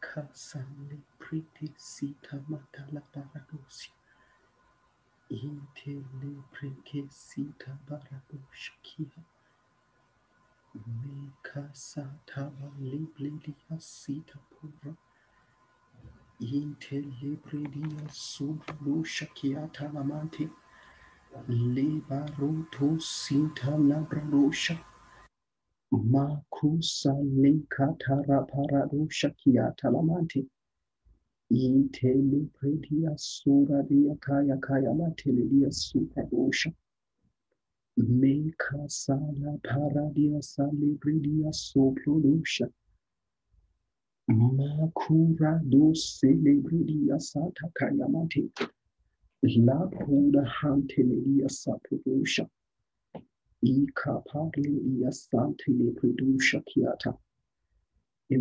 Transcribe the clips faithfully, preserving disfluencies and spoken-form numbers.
Kasali priti sita matala paradosia. Intele preke sita paradoshakia. Me kasata liblelia sita pura. Intele predia sublushakia talamante. Lebaruto sita labradosha. Makusa Linkatara Paradosha Kiata Lamanti Intele Pretia Sura Dia Kaya Kaya Matelia Supradosha Meka Sala Paradia Sali Predia Soprodosha Makura Dos Celebridia Sata Kaya Mate La Puda Hantelia Saprodosha In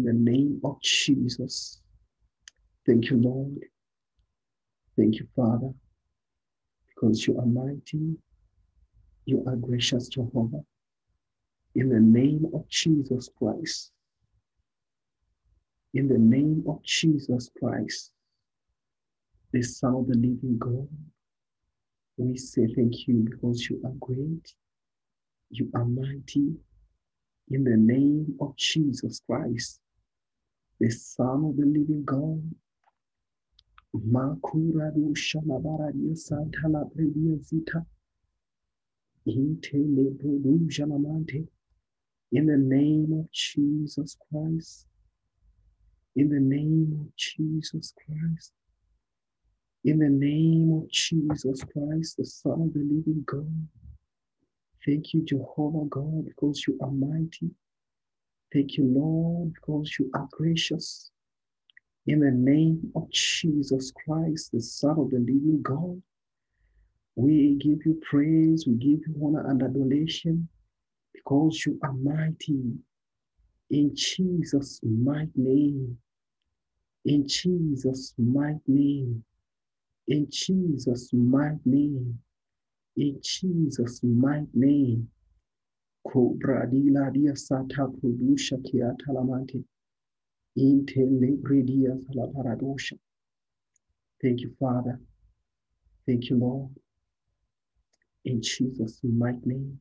the name of Jesus. Thank you, Lord. Thank you, Father, because you are mighty, you are gracious, Jehovah. In the name of Jesus Christ. In the name of Jesus Christ, the Son of the living God, we say thank you because you are great. You are mighty in the name of Jesus Christ, the Son of the living God. Makuradu Shalabaradia Santa Labredia Zita. Intelebudu Jalamante. In the name of Jesus Christ. In the name of Jesus Christ. In the name of Jesus Christ, the Son of the living God. Thank you, Jehovah God, because you are mighty. Thank you, Lord, because you are gracious. In the name of Jesus Christ, the Son of the living God, we give you praise, we give you honor and adoration, because you are mighty. In Jesus' mighty name. In Jesus' mighty name. In Jesus' mighty name. In Jesus' mighty name, Cobra di la dia sata produsha kiata lamante. Intelebre dia sala paradosha. Thank you, Father. Thank you, Lord. In Jesus' mighty name,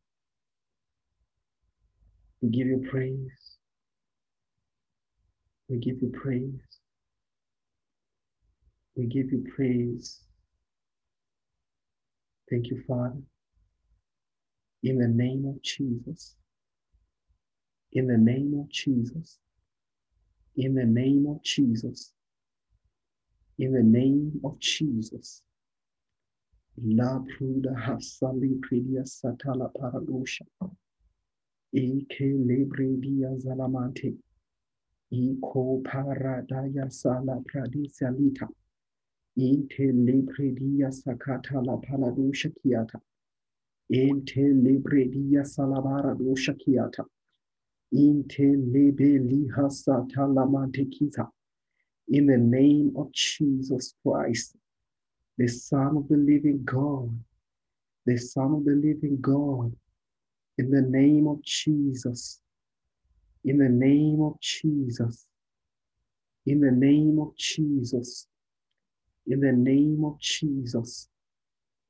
we give you praise. We give you praise. We give you praise. Thank you, Father. In the name of Jesus. In the name of Jesus. In the name of Jesus. In the name of Jesus. La pruda hasali predia satala paradosha. Eke lebredia zalamante. Eko paradaya sala pradisalita. Inte libredia sakata la paladosha kiata. Inte libredia salavara dosha kiata. Inte libeli hasata la mantekita. In the name of Jesus Christ, the Son of the living God, the Son of the living God, in the name of Jesus, in the name of Jesus, in the name of Jesus. In the name of Jesus.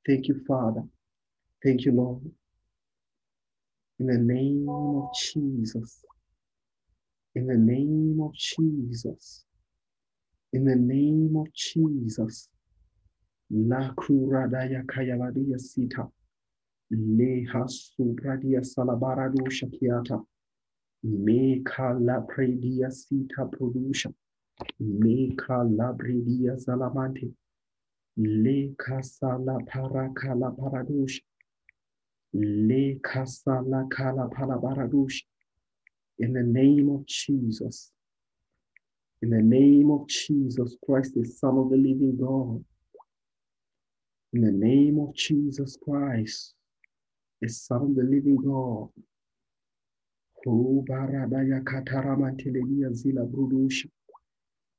Thank you, Father. Thank you, Lord. In the name of Jesus. In the name of Jesus. In the name of Jesus. La kuradaya kayavadiya sita. Leha subradiya salabaradu shakiata. Meka la pradiya sita produsha. Meka labridia zalamante. Le casala paracala paradush. Le casala cala palabaradush. In the name of Jesus. In the name of Jesus Christ, the Son of the living God. In the name of Jesus Christ, the Son of the living God. Ho baradaya kataramantelegia zila brudush.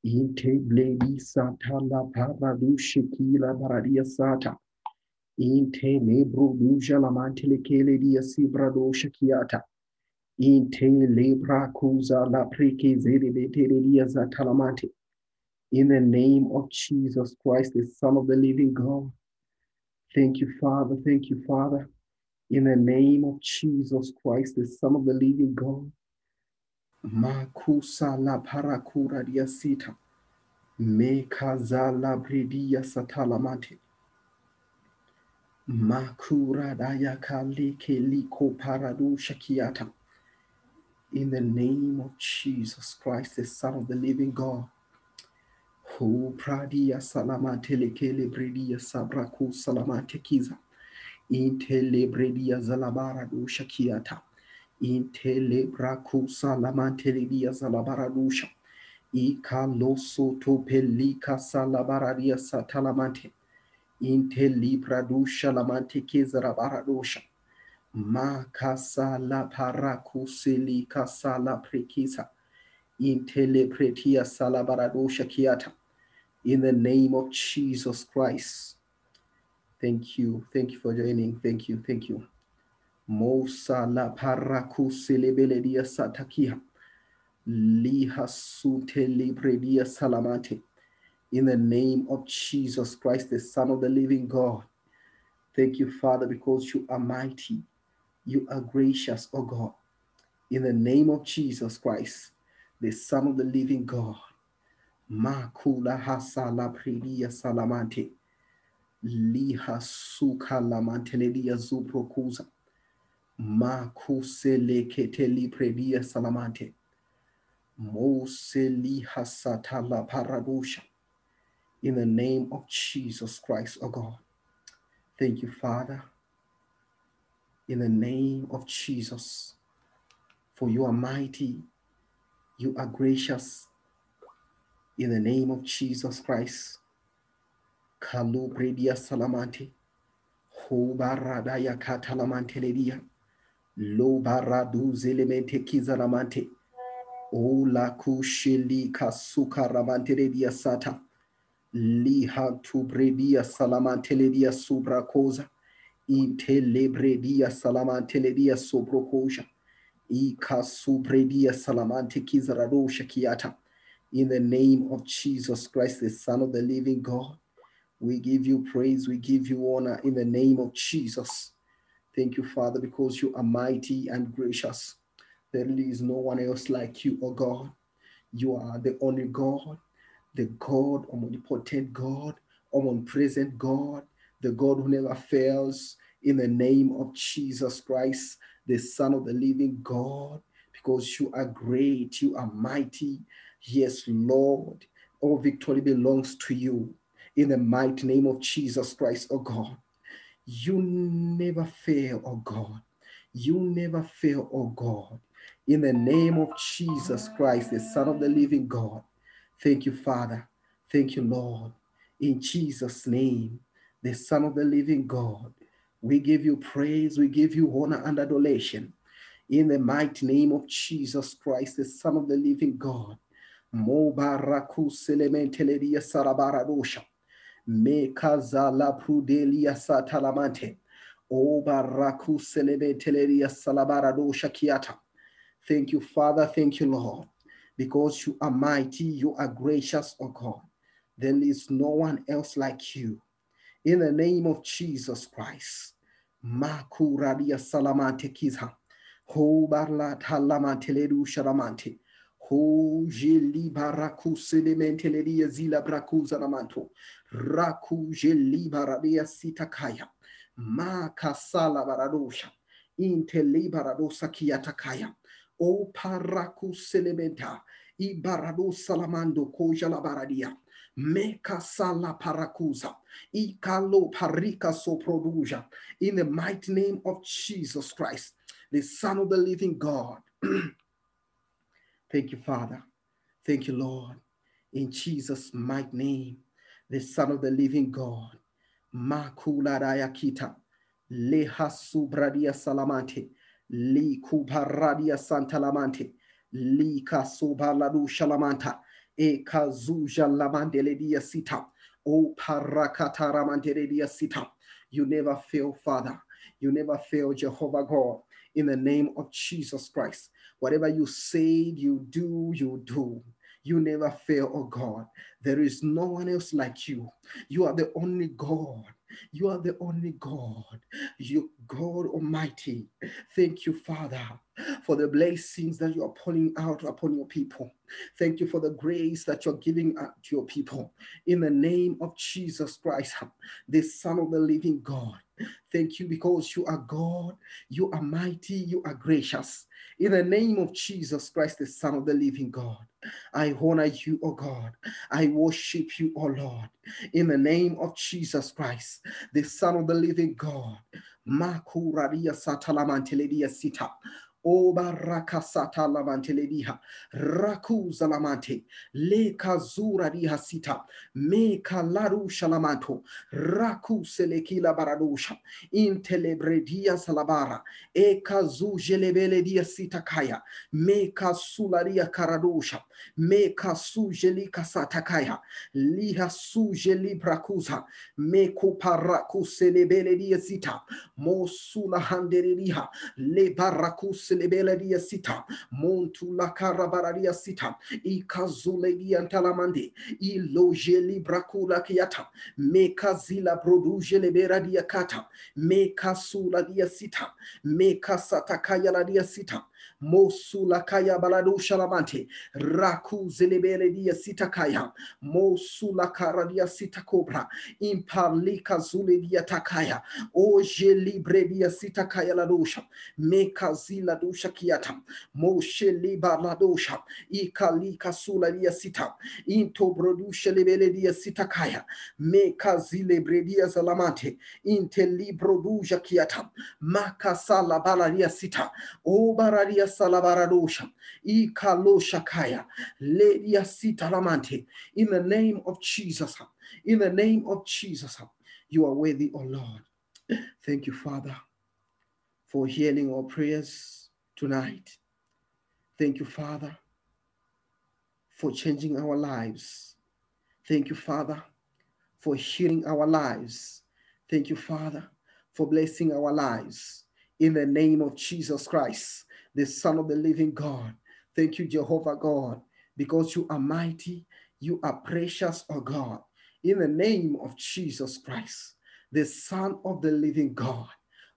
Inte bledi sata la paradushi kila paradia sata. Inte lebro duja la mantele kele dia sibrado shakiata. Inte lebra kuza la preke zedebetele dia zatalamante. In the name of Jesus Christ, the Son of the living God. Thank you, Father. Thank you, Father. In the name of Jesus Christ, the Son of the living God. Makusa la parakura dia sita. Mekaza la bredia satalamante. Makura dayakali keliko paradu shakiata. In the name of Jesus Christ, the Son of the living God. Ho pradia salamate lekele bredia sabraku salamate kiza. Intele bredia zalabaradu shakiata. Intele braku salamate ledia zalabaradusha. Ika loso topelika salabaradia satalamante. Inte libra dusha la mantekeza rabaradosha. Ma casa la paracuseli casa la prekisa. Inte lepretia salabaradosha kiata. In the name of Jesus Christ. Thank you. Thank you for joining. Thank you. Thank you. Mosa la paracusele beledia satakia. Liha sute libredia salamante. In the name of Jesus Christ, the Son of the living God. Thank you, Father, because you are mighty. You are gracious, O God. In the name of Jesus Christ, the Son of the living God. Makula hasala priya salamante. Liha suka lamanteledia zuprokuza. Makusele keteli priya salamante. Moseli hasatala paradusha. In the name of Jesus Christ, oh God. Thank you, Father. In the name of Jesus. For you are mighty. You are gracious. In the name of Jesus Christ. Kalu bredia salamante. Ho baradaya katalamante ledia. Lo baradu zelemente kizalamante. O la kusheli kasuka ramante ledia sata. Liha tu bredia salamanteledia subracosa, intelebredia salamanteledia sobrocosa, ika subredia salamantekizarosha kiata. In the name of Jesus Christ, the Son of the living God, we give you praise, we give you honor in the name of Jesus. Thank you, Father, because you are mighty and gracious. There is no one else like you, O God. You are the only God. The God, omnipotent God, omnipresent God, the God who never fails, in the name of Jesus Christ, the Son of the living God, because you are great, you are mighty. Yes, Lord, all victory belongs to you. In the mighty name of Jesus Christ, oh God, you never fail, oh God. You never fail, oh God. In the name of Jesus Christ, the Son of the living God. Thank you, Father. Thank you, Lord. In Jesus' name, the Son of the living God, we give you praise, we give you honor and adoration. In the mighty name of Jesus Christ, the Son of the living God. Mobaraku selementeledia sarabaradosha. Mekazala prudelia satalamante. Obaraku selementeledia salabaradosha kiata. Thank you, Father. Thank you, Lord. Because you are mighty, you are gracious, O God. There is no one else like you. In the name of Jesus Christ. Makuradia salamante kizha. Ho barla talamante ledu sharamante. Ho jeli baraku selemente ledia zila braku zaramanto. Raku jeli baradia sitakaya. Makasala baradosha. Intele baradosa kiatakaya. O paraku selementa, ibarado salamando koja la baradia, meka sala parakuza, ikalo parika so produja. In the mighty name of Jesus Christ, the Son of the living God. Thank you, Father. Thank you, Lord. In Jesus' mighty name, the Son of the living God. Makula dayakita, leha subradia salamante. Li kubaradia santa lamante, li kasobaladu shalamanta, e kazuja lamandeledia sita, o parakata ramandeledia sita. You never fail, Father. You never fail, Jehovah God, in the name of Jesus Christ. Whatever you say, you do, you do. You never fail, oh God. There is no one else like you. You are the only God. You are the only God. You, God Almighty. Thank you, Father, for the blessings that you are pouring out upon your people. Thank you for the grace that you're giving to your people. In the name of Jesus Christ, the Son of the living God. Thank you because you are God, you are mighty, you are gracious. In the name of Jesus Christ, the Son of the living God, I honor you, O God. I worship you, O Lord. In the name of Jesus Christ, the Son of the living God. Makuraria satalamanteledia sita. Oba rakasata lavantelediha, rakuza lamante, leka zura diha sita, meka laru shalamanto, raku selekila baradusha, intelebredia salabara, eka zu jelebele dia sita kaya, meka sularia karadusha, meka su jelika satakaya, liha su jelibrakuza, meku paraku selebele dia sita, mosula handeriha, lebarakus lebeladia sita montu la carabaradia sita ikazuledia antalamande ilojeli brakula kiata mekazila produje leberadia kata mekasula dia sita mekasatakaia la dia sita mosula kaya baladu shalamante raku zelebeladia sita kaya mosula karadia sita cobra imparlika zuledia takaya ojeli bredia sita kaya la dosha mekazila dusha kiatam moshe liba la dosha ikalika sula dia sita into produce lebele dia sita kaya mekazile bredia zalamante inte libro duja kiatam makasala baladia sita obaradia salabaradosha ikalosha kaya ledia sita lamante. In the name of Jesus, in the name of Jesus, you are worthy, O Lord. Thank you, Father, for hearing our prayers tonight. Thank you, Father, for changing our lives. Thank you, Father, for healing our lives. Thank you, Father, for blessing our lives. In the name of Jesus Christ, the Son of the living God. Thank you, Jehovah God, because you are mighty, you are precious, O God. In the name of Jesus Christ, the Son of the living God.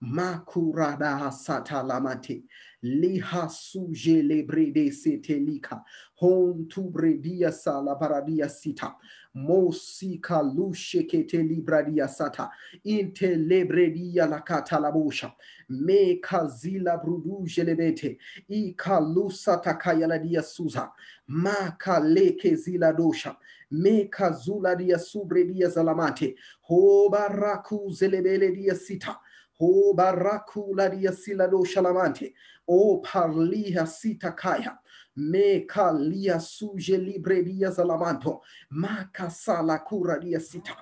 Makurada satalamate liha suje lebrede setelika hon tu bredia salabaradia sita mosika lushe kete libradia sata inte lebredia la katalabusha meka zila bruduje lebete ikalusa takaya la dia suza maka leke zila dosha meka zula dia subredia zalamate hobaraku zelebele dia sita O baraku la dia silado shalamante. O parliha sita kaya. Meka lia suje libre dia zalamanto. Maka sala kura dia sita.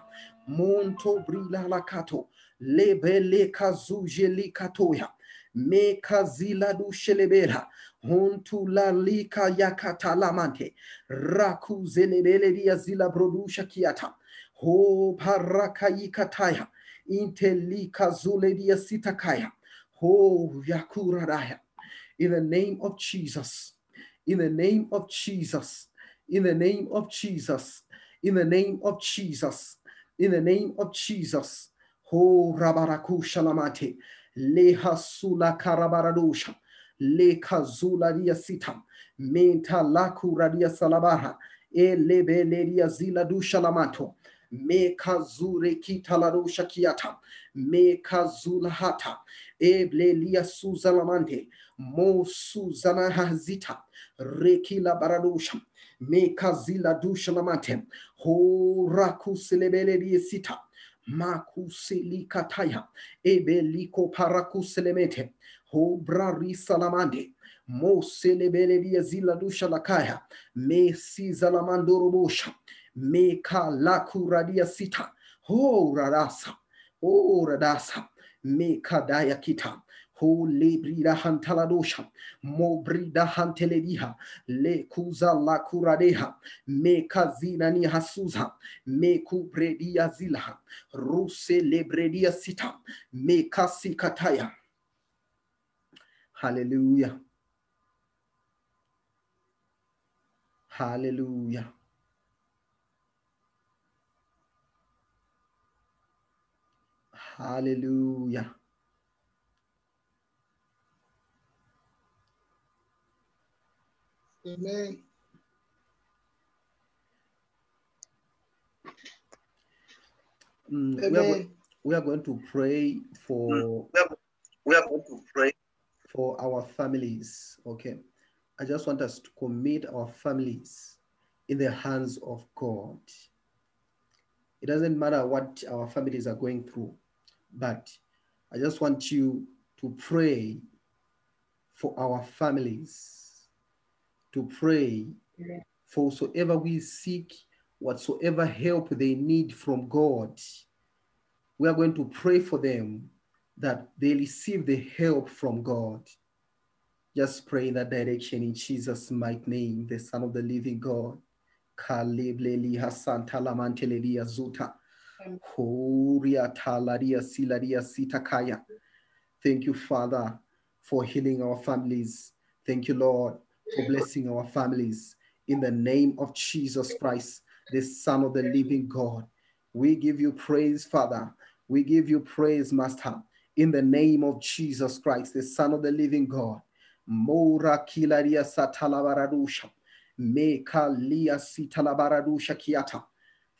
Monto brila la kato. Lebele kazuje li katoya. Meka zila du shelebera. Hontu la lika yakata lamante. Raku zelebele dia zila brodusha kiata. O paraka yikataya. Intelika zuledia sitakaya. Ho yakuradaya. In the name of Jesus. In the name of Jesus. In the name of Jesus. In the name of Jesus. In the name of Jesus. Ho rabaraku shalamate. Leha sula karabaradosha. Leka zuladia sitam. Menta lakuradia salabaha. Elebeledia ziladu shalamato. Meka zure kitalaro shakiata, meka zulhata, eblelia suzalamande, mo suzana hazita, rekila baradosha, meka zila dushalamante, ho raku selebele diesita, maku selikataya, ebeliko paraku selemete, ho brari salamande. Mo selebele dia zila dusha lakaya, me si zalamandoro bosha, me ka lakura dia sita, ho radasa, ho radasa, me kadaya kita, Holy brida hantaladosha, mo brida hantelediha, le kuza la curadeha, me kazina ni hasuza, me kubredia zilha, ruse lebredia sita, me kasi kataya. Hallelujah. Hallelujah. Hallelujah. Amen. Mm, Amen. We, are, we are going to pray for we are, we are going to pray for our families. Okay. I just want us to commit our families in the hands of God. It doesn't matter what our families are going through, but I just want you to pray for our families, to pray for whatsoever we seek, whatsoever help they need from God. We are going to pray for them that they receive the help from God. Just pray in that direction in Jesus' mighty name, the Son of the Living God. Thank you, Father, for healing our families. Thank you, Lord, for blessing our families. In the name of Jesus Christ, the Son of the Living God, we give you praise, Father. We give you praise, Master. In the name of Jesus Christ, the Son of the Living God. Mora kilaria satalabaradusha. Meka lia sitalabaradusha kiata.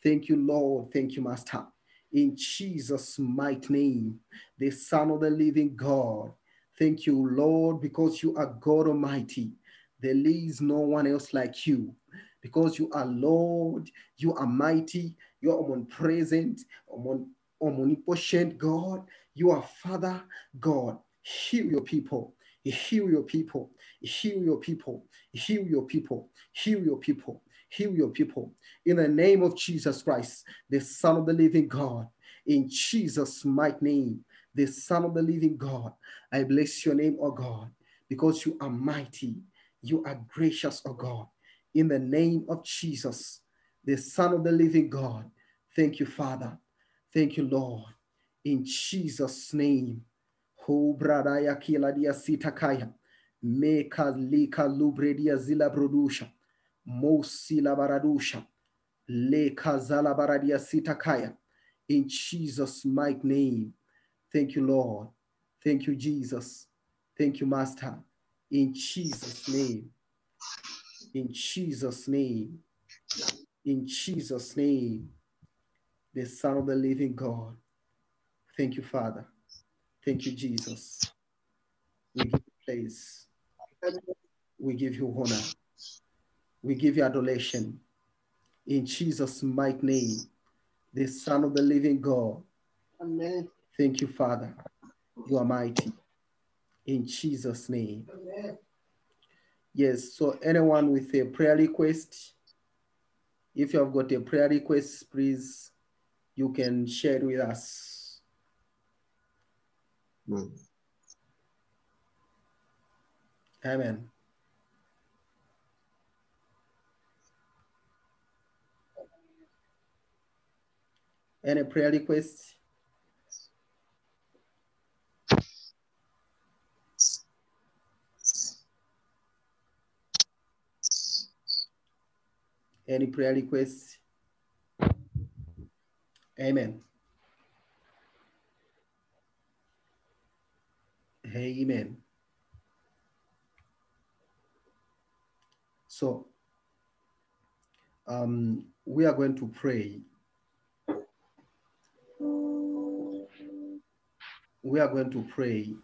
Thank you, Lord. Thank you, Master. In Jesus' mighty name, the Son of the Living God. Thank you, Lord, because you are God Almighty. There is no one else like you. Because you are Lord, you are mighty, you are omnipresent, omnipotent God. You are Father God. Heal your people. Heal your people, heal your people, heal your people, heal your people, heal your people. In the name of Jesus Christ, the Son of the Living God, in Jesus' mighty name, the Son of the Living God, I bless your name, O God, because you are mighty, you are gracious, O God. In the name of Jesus, the Son of the Living God, thank you, Father, thank you, Lord, in Jesus' name. Hubradaya kiladia sitakaya, meka lika lubredia zila brodusha, mosi la baradusha, leka zala baradia sitakaya. In Jesus' mighty name, thank you, Lord. Thank you, Jesus. Thank you, Master. In Jesus' name. In Jesus' name. In Jesus' name. The Son of the Living God. Thank you, Father. Thank you, Jesus. We give you praise. We give you honor. We give you adoration. In Jesus' mighty name, the Son of the Living God. Amen. Thank you, Father. You are mighty. In Jesus' name. Amen. Yes, so anyone with a prayer request, if you have got a prayer request, please, you can share it with us. Amen. Amen. Any prayer requests? Any prayer requests? Amen. Amen. So um, we are going to pray. We are going to pray.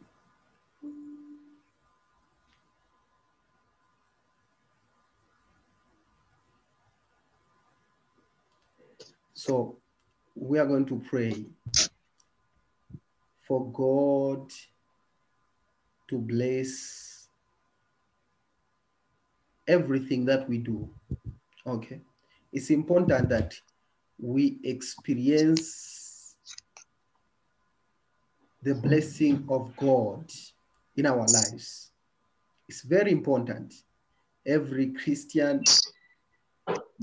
So we are going to pray for God to bless everything that we do. Okay. It's important that we experience the blessing of God in our lives. It's very important. Every Christian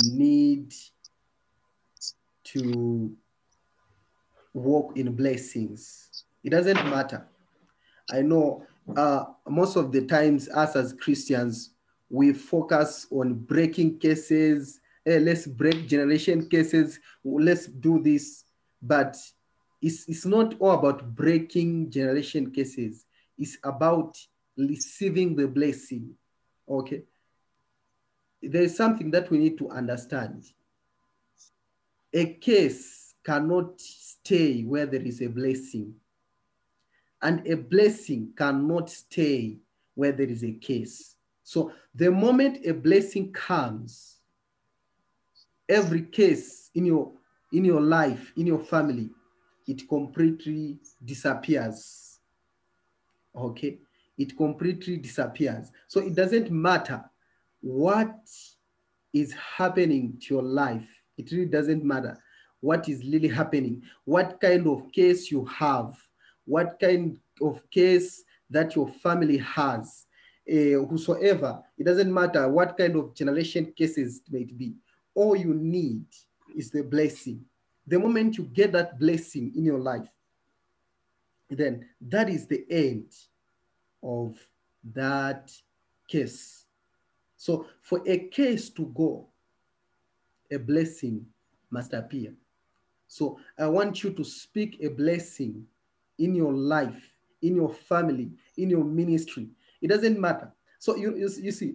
needs to walk in blessings. It doesn't matter. I know uh, most of the times us as Christians, we focus on breaking cases. Hey, let's break generation cases. Let's do this. But it's, it's not all about breaking generation cases. It's about receiving the blessing, okay? There is something that we need to understand. A case cannot stay where there is a blessing. And a blessing cannot stay where there is a case. So the moment a blessing comes, every case in your, in your life, in your family, it completely disappears, okay? It completely disappears. So it doesn't matter what is happening to your life. It really doesn't matter what is really happening, what kind of case you have, what kind of case that your family has, uh, whosoever. It doesn't matter what kind of generation cases it might be. All you need is the blessing. The moment you get that blessing in your life, then that is the end of that case. So for a case to go, a blessing must appear. So I want you to speak a blessing in your life, in your family, in your ministry. It doesn't matter. So you, you, you see,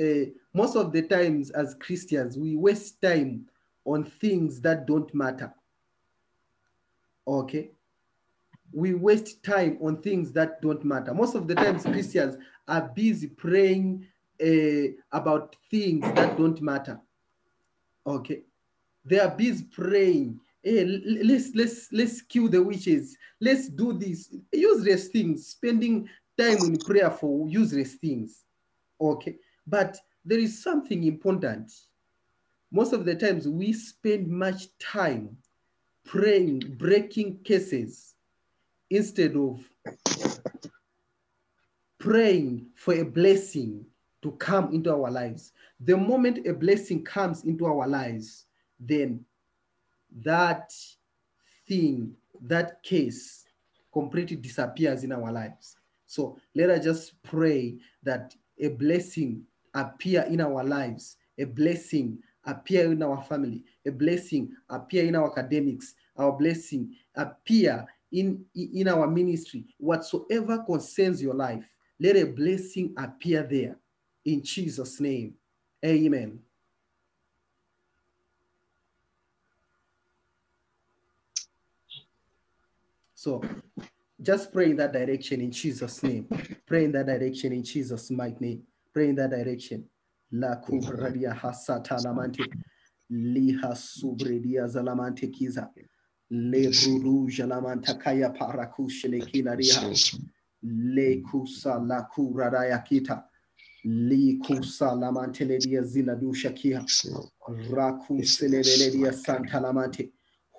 uh, most of the times as Christians, we waste time on things that don't matter, okay? We waste time on things that don't matter. Most of the times Christians are busy praying uh, about things that don't matter, okay? They are busy praying, hey, let's, let's, let's kill the witches, let's do this, useless things, spending time in prayer for useless things, okay? But there is something important. Most of the times we spend much time praying, breaking cases, instead of praying for a blessing to come into our lives. The moment a blessing comes into our lives, then that thing, that case completely disappears in our lives. So let us just pray that a blessing appear in our lives, a blessing appear in our family, a blessing appear in our academics, our blessing appear in, in our ministry. Whatsoever concerns your life, let a blessing appear there. In Jesus' name, amen. So just pray in that direction in Jesus' name. Pray in that direction in Jesus' mighty name. Pray in that direction. La kubradia hasata lamante, liha subredia zalamante kiza. Le bruja lamanta kaya parakushele kilariha. Le kusa la kuradaya kita. Le kusa lamante ledia ziladusha kia. Rakusele ledia santa lamante.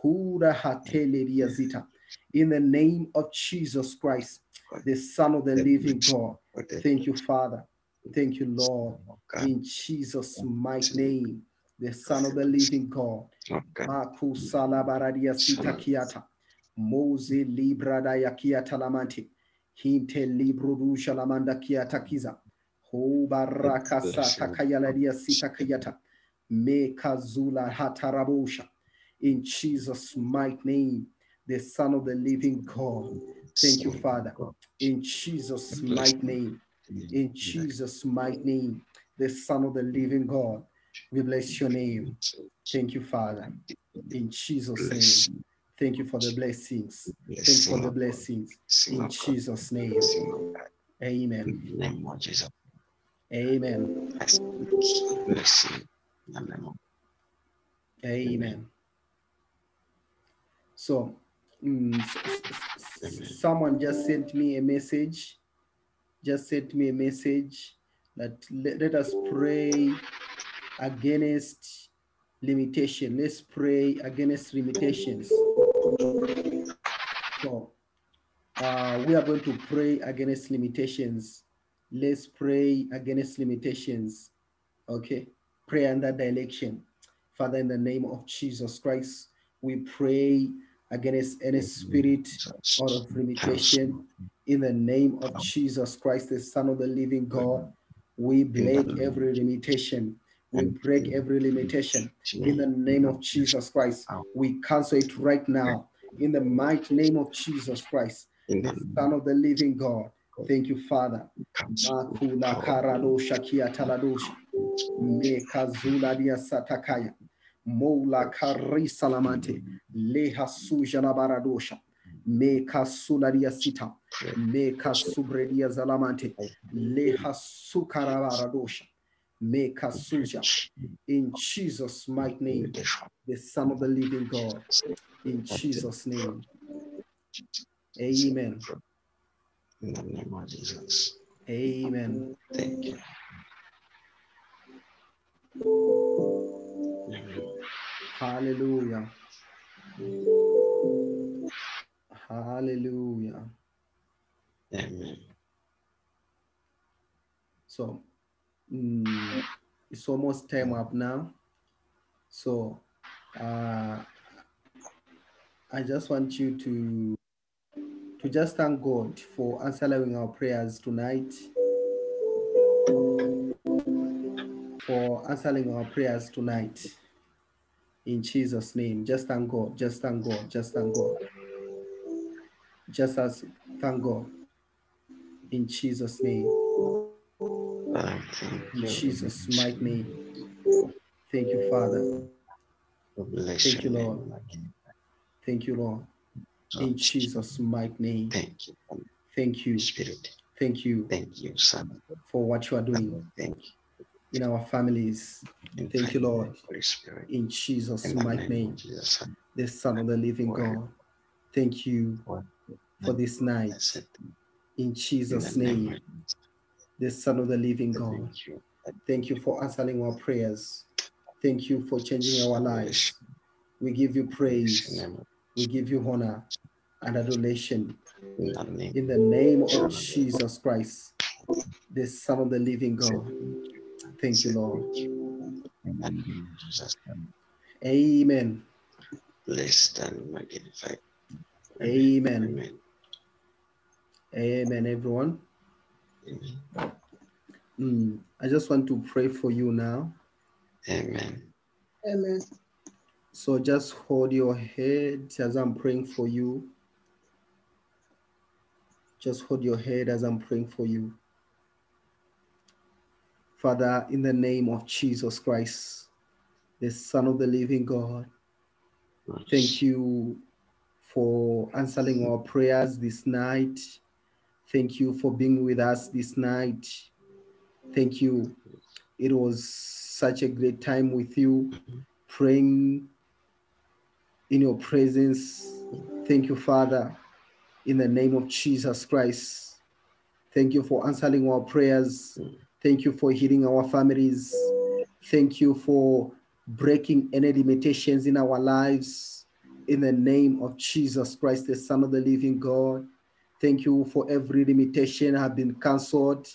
Hura hate ledia zita. In the name of Jesus Christ, the Son of the living God. Thank you, Father. Thank you, Lord. In Jesus' mighty name, the Son of the living God. Maku salabaradia sita kiata. Mose libradaya kiata lamante. Hinte librudusha lamanda kiata kiza. Ho baraka sata kayaladia sita kiata. Mekazula hatarabusha. In Jesus' mighty name, the Son of the living God. Thank you, Father. In Jesus' mighty name. In Jesus' mighty name, the Son of the living God, we bless your name. Thank you, Father. In Jesus' name, thank you for the blessings. Thank you for the blessings. In Jesus' name, amen. Amen. Amen. So, um, someone just sent me a message. Just sent me a message that let, let us pray against limitation. Let's pray against limitations. So Uh, we are going to pray against limitations. Let's pray against limitations. Okay. Pray under direction. Father, in the name of Jesus Christ, we pray against any spirit out of limitation. In the name of Jesus Christ, the Son of the living God, we break every limitation. We break every limitation. In the name of Jesus Christ, we cancel it right now. In the mighty name of Jesus Christ, the Son of the living God. Thank you, Father. Mola Kari Salamante, Leha Suja Labaradosha, Meka Sularia Sita, Meka Subredia Zalamante, Leha Sukarabaradosha, Meka Suja. In Jesus' mighty name, the Son of the living God. In Jesus' name. Amen. In the name of Jesus. Amen. Thank you. Hallelujah. Hallelujah. Amen. So mm, it's almost time up now. So uh, I just want you to to just thank God for answering our prayers tonight. For answering our prayers tonight. In Jesus' name, just thank God, just thank God, just thank God. Just as thank God. In Jesus' name. In Jesus' mighty name. Thank you, Father. Thank you, Lord. Thank you, Lord. In Jesus' mighty name. Thank you. Thank you, Spirit. Thank you. Thank you, Son, for what you are doing. Thank you. In our families. In Thank you, Lord. In Jesus' in mighty name, name Jesus, the Son of the living Lord. God. Thank you Lord. For this night. In Jesus' in the name, name, the Son of the living Thank God. You. Thank you for answering our prayers. Thank you for changing our lives. We give you praise. We give you honor and adoration. In the name of Jesus Christ, the Son of the living God. Thank you, Lord. Amen. Amen. Blessed and magnified. Amen. Amen. Amen, everyone. Amen. Mm, I just want to pray for you now. Amen. Amen. So just hold your head as I'm praying for you. Just hold your head as I'm praying for you. Father, in the name of Jesus Christ, the Son of the living God, thank you for answering our prayers this night. Thank you for being with us this night. Thank you. It was such a great time with you, praying in your presence. Thank you, Father, in the name of Jesus Christ. Thank you for answering our prayers. Thank you for healing our families. Thank you for breaking any limitations in our lives. In the name of Jesus Christ, the Son of the living God. Thank you for every limitation have been canceled.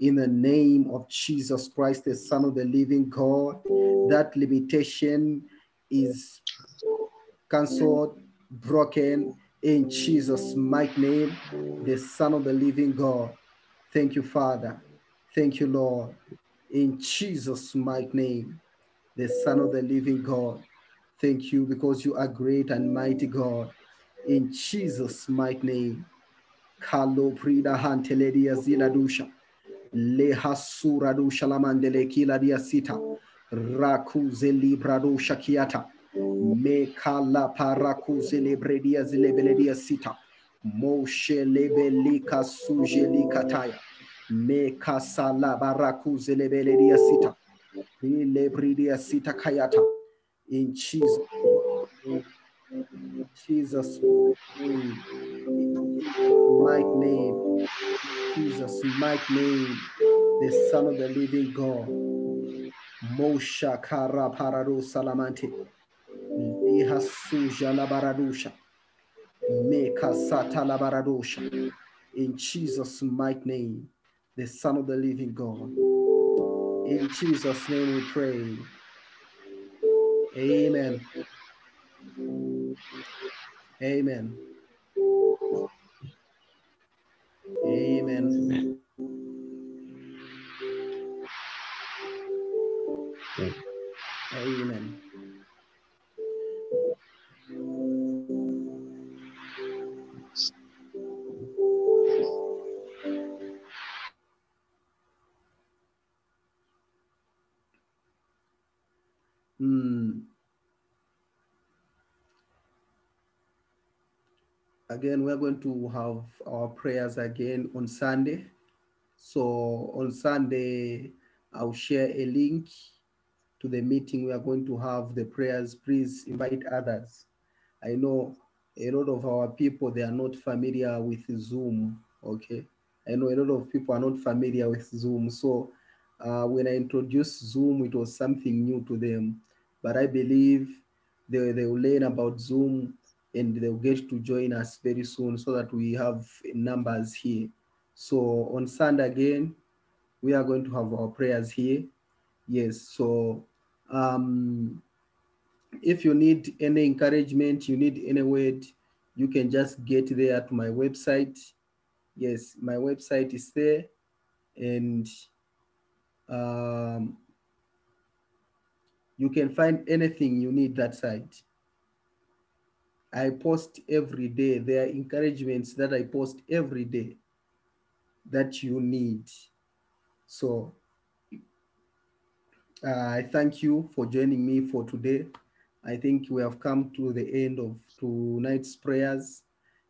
In the name of Jesus Christ, the Son of the living God. That limitation is canceled, broken. In Jesus' mighty name, the Son of the living God. Thank you, Father. Thank you, Lord. In Jesus' mighty name, the Son of the living God. Thank you because you are great and mighty God. In Jesus' mighty name. Kalo prida hanteledia ziladusha. Lehasuradusha lamandeleki ladia sita. Rakuzeli bradusha kiata. Mekala parakuzelebradia zilebeledia sita. Moshe lebelika sujelikataya. Me kasala baraku zelebeleria sita, lebredia sita kayata. In Jesus, Jesus' mighty name, Jesus' mighty name, the Son of the living God. Mosha kara parado salamante, liha suja la baradusha, In Jesus' mighty name, the Son of the Living God. In Jesus' name we pray. Amen. Amen. Amen. Amen. Mm. Again, we're going to have our prayers again on Sunday. So on Sunday, I'll share a link to the meeting. We are going to have the prayers. Please invite others. I know a lot of our people, they are not familiar with Zoom, okay? I know a lot of people are not familiar with Zoom. So uh, when I introduced Zoom, it was something new to them. But I believe they, they will learn about Zoom and they'll get to join us very soon so that we have numbers here. So on Sunday again, we are going to have our prayers here. Yes, so um, if you need any encouragement, you need any word, you can just get there to my website. Yes, my website is there. And um, you can find anything you need that site. I post every day. There are encouragements that I post every day that you need. So uh, I thank you for joining me for today. I think we have come to the end of tonight's prayers,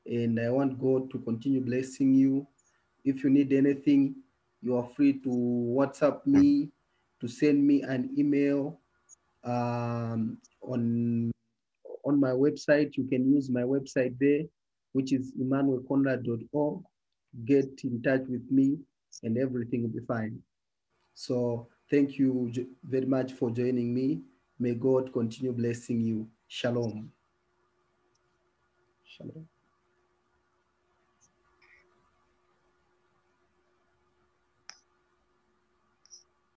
and I want God to continue blessing you. If you need anything, you are free to WhatsApp me, to send me an email um, on On my website. You can use my website there, which is immanuel conrad dot org. Get in touch with me and everything will be fine. So thank you very much for joining me. May God continue blessing you. Shalom. Shalom.